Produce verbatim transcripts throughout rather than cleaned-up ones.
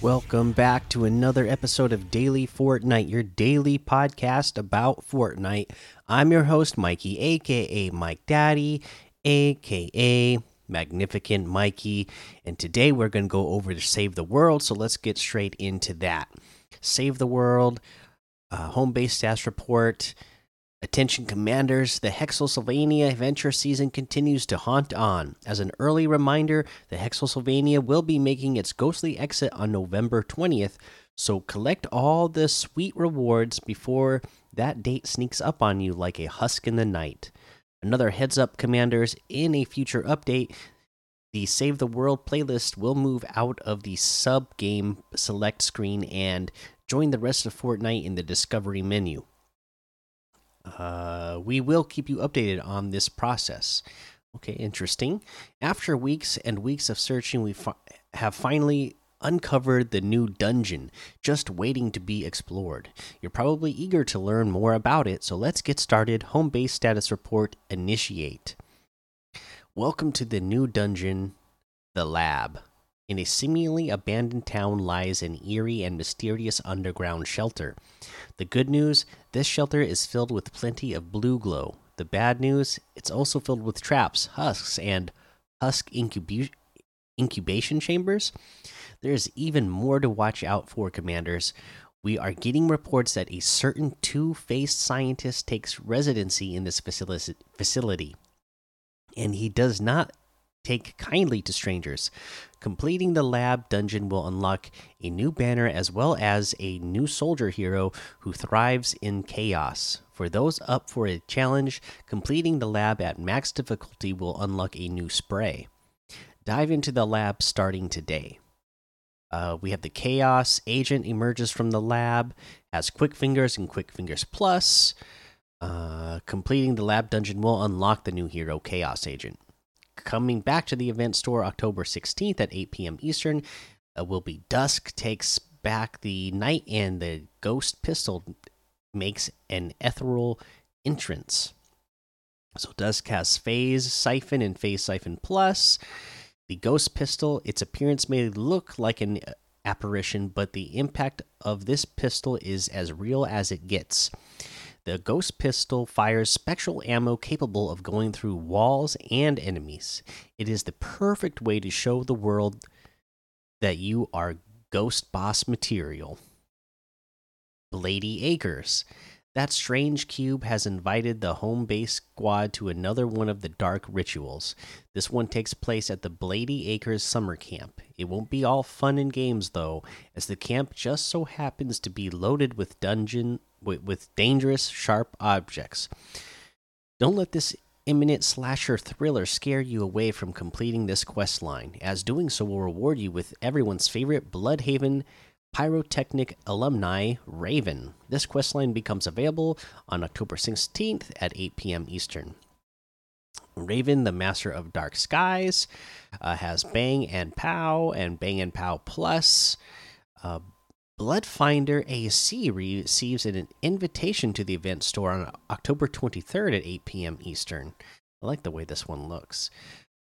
Welcome back to another episode of Daily Fortnite, your daily podcast about Fortnite. I'm your host, Mikey, aka Mike Daddy, aka Magnificent Mikey, and today we're going to go over to Save the World, so let's get straight into that. Save the World, uh, Home Base Stash Report, Attention Commanders, the Hexosylvania Adventure Season continues to haunt on. As an early reminder, the Hexosylvania will be making its ghostly exit on November twentieth, so collect all the sweet rewards before that date sneaks up on you like a husk in the night. Another heads up, Commanders, in a future update, the Save the World playlist will move out of the sub-game select screen and join the rest of Fortnite in the Discovery menu. Uh, we will keep you updated on this process. Okay, interesting. After weeks and weeks of searching, we fi have finally uncovered the new dungeon, just waiting to be explored. You're probably eager to learn more about it, so let's get started. Home base status report, initiate. Welcome to the new dungeon, the lab. In a seemingly abandoned town lies an eerie and mysterious underground shelter. The good news, this shelter is filled with plenty of blue glow. The bad news, it's also filled with traps, husks, and husk incubu incubation chambers. There is even more to watch out for, Commanders. We are getting reports that a certain two-faced scientist takes residency in this facil facility, and he does not take kindly to strangers. Completing the lab dungeon will unlock a new banner as well as a new soldier hero who thrives in chaos. For those up for a challenge, completing the lab at max difficulty will unlock a new spray. Dive into the lab starting today. Uh, we have the Chaos Agent emerges from the lab, has Quick Fingers and Quick Fingers Plus. Uh, completing the lab dungeon will unlock the new hero, Chaos Agent. Coming back to the event store October sixteenth at eight p m Eastern uh, will be Dusk takes back the night, and the Ghost Pistol makes an ethereal entrance. So Dusk has Phase Siphon and Phase Siphon Plus. The Ghost Pistol, its appearance may look like an apparition, but the impact of this pistol is as real as it gets. The Ghost Pistol fires spectral ammo capable of going through walls and enemies. It is the perfect way to show the world that you are Ghost Boss material. Bloody Acres. That strange cube has invited the home base squad to another one of the dark rituals. This one takes place at the Bloody Acres summer camp. It won't be all fun and games, though, as the camp just so happens to be loaded with dungeon with dangerous, sharp objects. Don't let this imminent slasher thriller scare you away from completing this quest line, as doing so will reward you with everyone's favorite Blood Haven pyrotechnic alumni, Raven. This quest line becomes available on October sixteenth at eight p m Eastern. Raven, the Master of Dark Skies, uh, has Bang and Pow and Bang and Pow Plus. Uh, Bloodfinder A C receives an invitation to the event store on October twenty-third at eight p m Eastern. I like the way this one looks.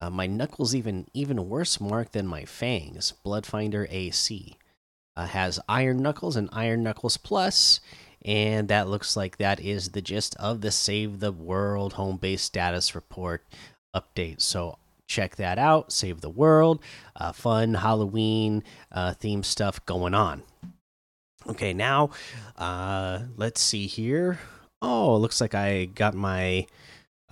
Uh, my knuckles even even worse mark than my fangs. Bloodfinder A C uh, has Iron Knuckles and Iron Knuckles Plus, and that looks like that is the gist of the Save the World home base status report update. So check that out. Save the World, uh, fun Halloween uh, theme stuff going on. Okay, now, uh, let's see here. Oh, it looks like I got my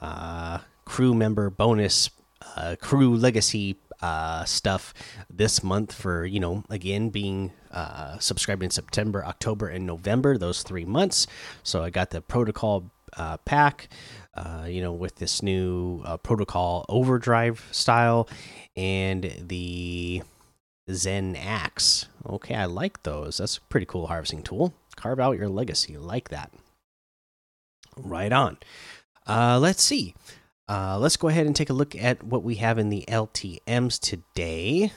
uh, crew member bonus, uh, crew legacy uh, stuff this month for, you know, again, being uh, subscribed in September, October, and November, those three months. So I got the protocol uh, pack, uh, you know, with this new uh, protocol overdrive style and the Zen Axe. Okay, I like those. That's a pretty cool harvesting tool. Carve out your legacy like that. Right on. Uh, let's see. Uh, let's go ahead and take a look at what we have in the L T Ms today.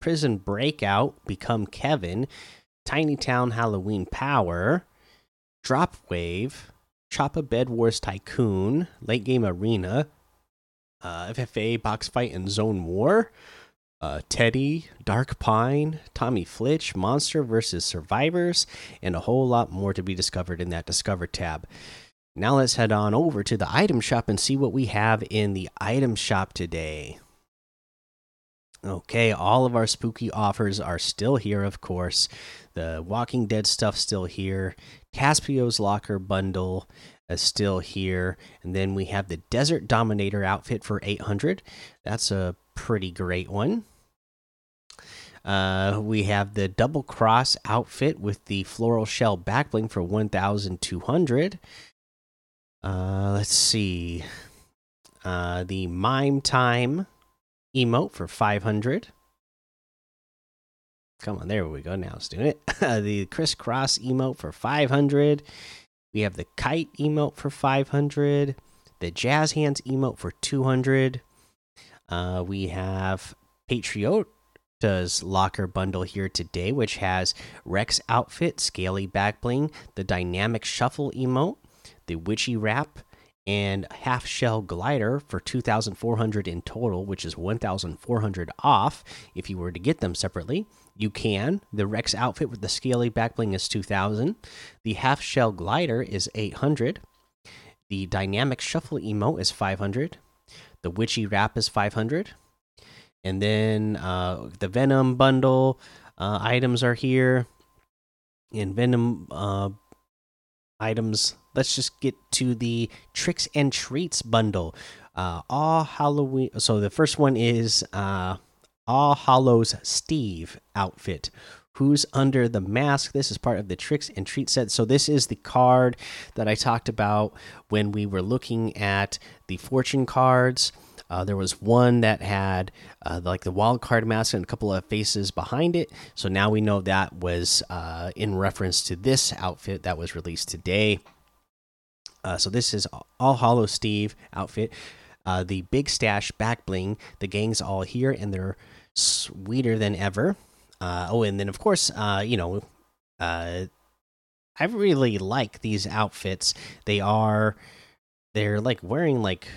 Prison Breakout, Become Kevin, Tiny Town Halloween Power, Drop Wave, Choppa Bed Wars Tycoon, Late Game Arena, uh, F F A Box Fight and Zone War. uh, Teddy, Dark Pine, Tommy Flitch, Monster versus Survivors, and a whole lot more to be discovered in that Discover tab. Now let's head on over to the item shop and see what we have in the item shop today. Okay, all of our spooky offers are still here, of course. The Walking Dead stuff still here. Caspio's Locker Bundle is still here. And then we have the Desert Dominator outfit for eight hundred. That's a pretty great one. Uh, we have the Double Cross outfit with the Floral Shell backbling for one thousand two hundred. Uh, let's see. Uh, the Mime Time emote for five hundred. Come on, there we go. Now it's doing it. The Crisscross emote for five hundred. We have the Kite emote for five hundred. The Jazz Hands emote for two hundred. Uh, we have Patriota's Locker Bundle here today, which has Rex outfit, Scaly backbling, the Dynamic Shuffle emote, the Witchy Wrap, and Half Shell glider for two thousand four hundred in total, which is one thousand four hundred off. If you were to get them separately, you can. The Rex outfit with the Scaly backbling is two thousand. The Half Shell glider is eight hundred. The Dynamic Shuffle emote is five hundred. The Witchy Wrap is five hundred. And then uh, the Venom bundle uh, items are here. And Venom uh, items. Let's just get to the Tricks and Treats bundle. Uh, All Halloween. So the first one is uh, All Hallow's Steve outfit. Who's Under the Mask? This is part of the Tricks and Treats set. So this is the card that I talked about when we were looking at the fortune cards. Uh, there was one that had uh, like the Wildcard mask and a couple of faces behind it. So now we know that was uh, in reference to this outfit that was released today. Uh, so this is All Hallow's Steve outfit, uh, the Big Stash back bling. The gang's all here, and they're sweeter than ever. Uh, oh, and then of course, uh, you know, uh, I really like these outfits. They are, they're like wearing like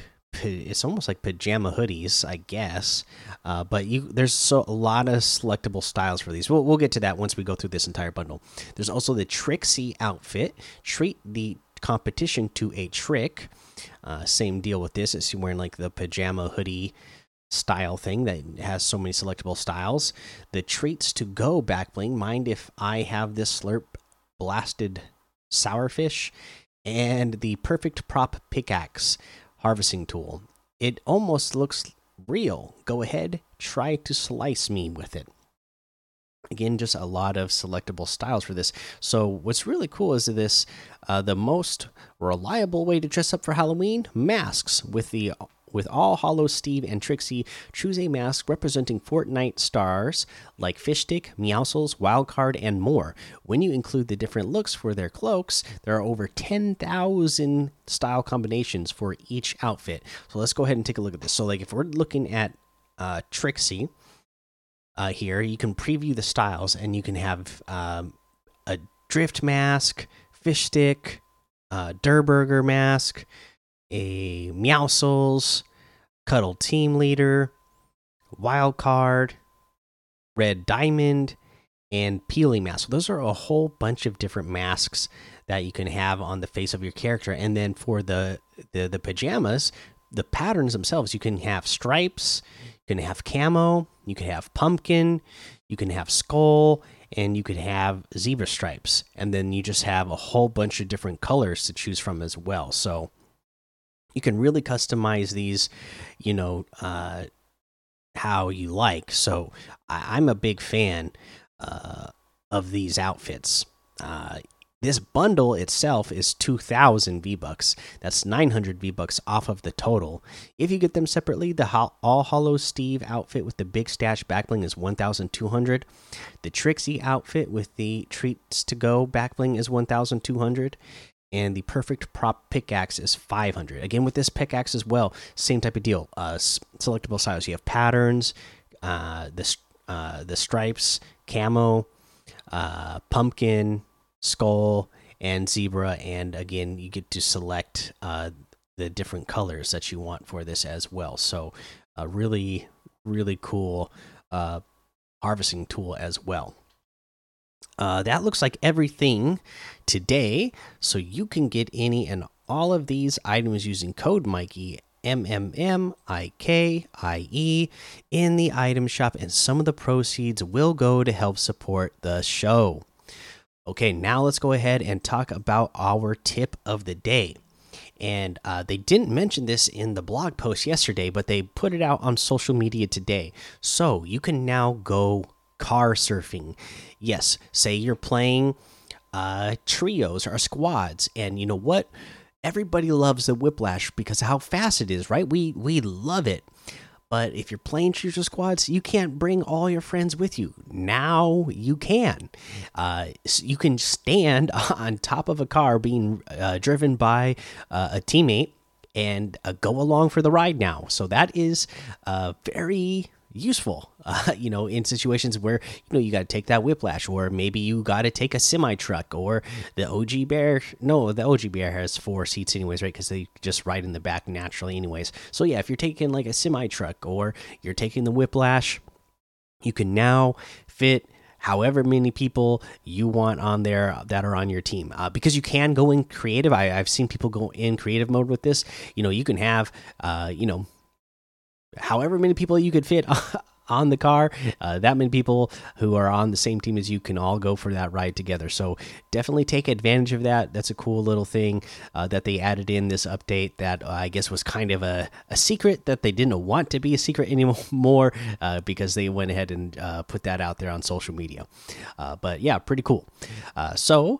it's almost like pajama hoodies, I guess. Uh, but you, there's so a lot of selectable styles for these. We'll we'll get to that once we go through this entire bundle. There's also the Trixie outfit. Treat the competition to a trick. Uh, same deal with this. It's wearing like the pajama hoodie style thing that has so many selectable styles. The Treats to Go backbling. Mind if I have this slurp blasted sourfish? And the Perfect Prop pickaxe harvesting tool. It almost looks real. Go ahead, try to slice me with it. Again, just a lot of selectable styles for this. So what's really cool is this, uh, the most reliable way to dress up for Halloween, masks. With the with All Hallow's Steve and Trixie, choose a mask representing Fortnite stars like Fishstick, Meowsels, Wildcard, and more. When you include the different looks for their cloaks, there are over ten thousand style combinations for each outfit. So let's go ahead and take a look at this. So like if we're looking at uh, Trixie, Uh, here you can preview the styles, and you can have um, a drift mask, Fishstick, uh, Durr Burger mask, a Meowsels, Cuddle Team Leader, Wildcard, Red Diamond, and Peely mask. So those are a whole bunch of different masks that you can have on the face of your character. And then for the the, the pajamas, the patterns themselves, you can have stripes. You can have camo, you can have pumpkin, you can have skull, and you could have zebra stripes. And then you just have a whole bunch of different colors to choose from as well. So you can really customize these, you know, uh, how you like. So I I'm a big fan uh, of these outfits. Uh, this bundle itself is two thousand V-Bucks. That's nine hundred V-Bucks off of the total. If you get them separately, the All Hallow's Steve outfit with the Big Stash backbling is one thousand two hundred. The Trixie outfit with the Treats to Go backbling is one thousand two hundred. And the Perfect Prop pickaxe is five hundred. Again, with this pickaxe as well, same type of deal. Uh, selectable styles. You have patterns, uh, the, uh, the stripes, camo, uh, pumpkin, skull, and zebra, and again you get to select uh the different colors that you want for this as well. So a really really cool uh, harvesting tool as well. Uh, that looks like everything today. So you can get any and all of these items using code Mikey, M M M I K I E, in the item shop, and some of the proceeds will go to help support the show. Okay, now let's go ahead and talk about our tip of the day. And uh, they didn't mention this in the blog post yesterday, but they put it out on social media today. So you can now go car surfing. Yes, say you're playing uh, trios or squads, and you know what? Everybody loves the Whiplash because of how fast it is, right? We we love it. But if you're playing trios or squads, you can't bring all your friends with you. Now you can. Uh, you can stand on top of a car being uh, driven by uh, a teammate and uh, go along for the ride now. So that is uh, very useful, uh, you know, in situations where, you know, you got to take that Whiplash, or maybe you got to take a semi truck, or the O G Bear. No, the O G Bear has four seats anyways, right? Because they just ride in the back naturally anyways. So yeah, if you're taking like a semi truck or you're taking the Whiplash, you can now fit however many people you want on there that are on your team, uh, because you can go in creative. I, I've seen people go in creative mode with this. You know, you can have, uh, you know, however many people you could fit on the car, uh, that many people who are on the same team as you can all go for that ride together. So definitely take advantage of that. That's a cool little thing uh, that they added in this update that uh, I guess was kind of a, a secret that they didn't want to be a secret anymore, uh, because they went ahead and uh, put that out there on social media. Uh, but yeah, pretty cool. Uh, so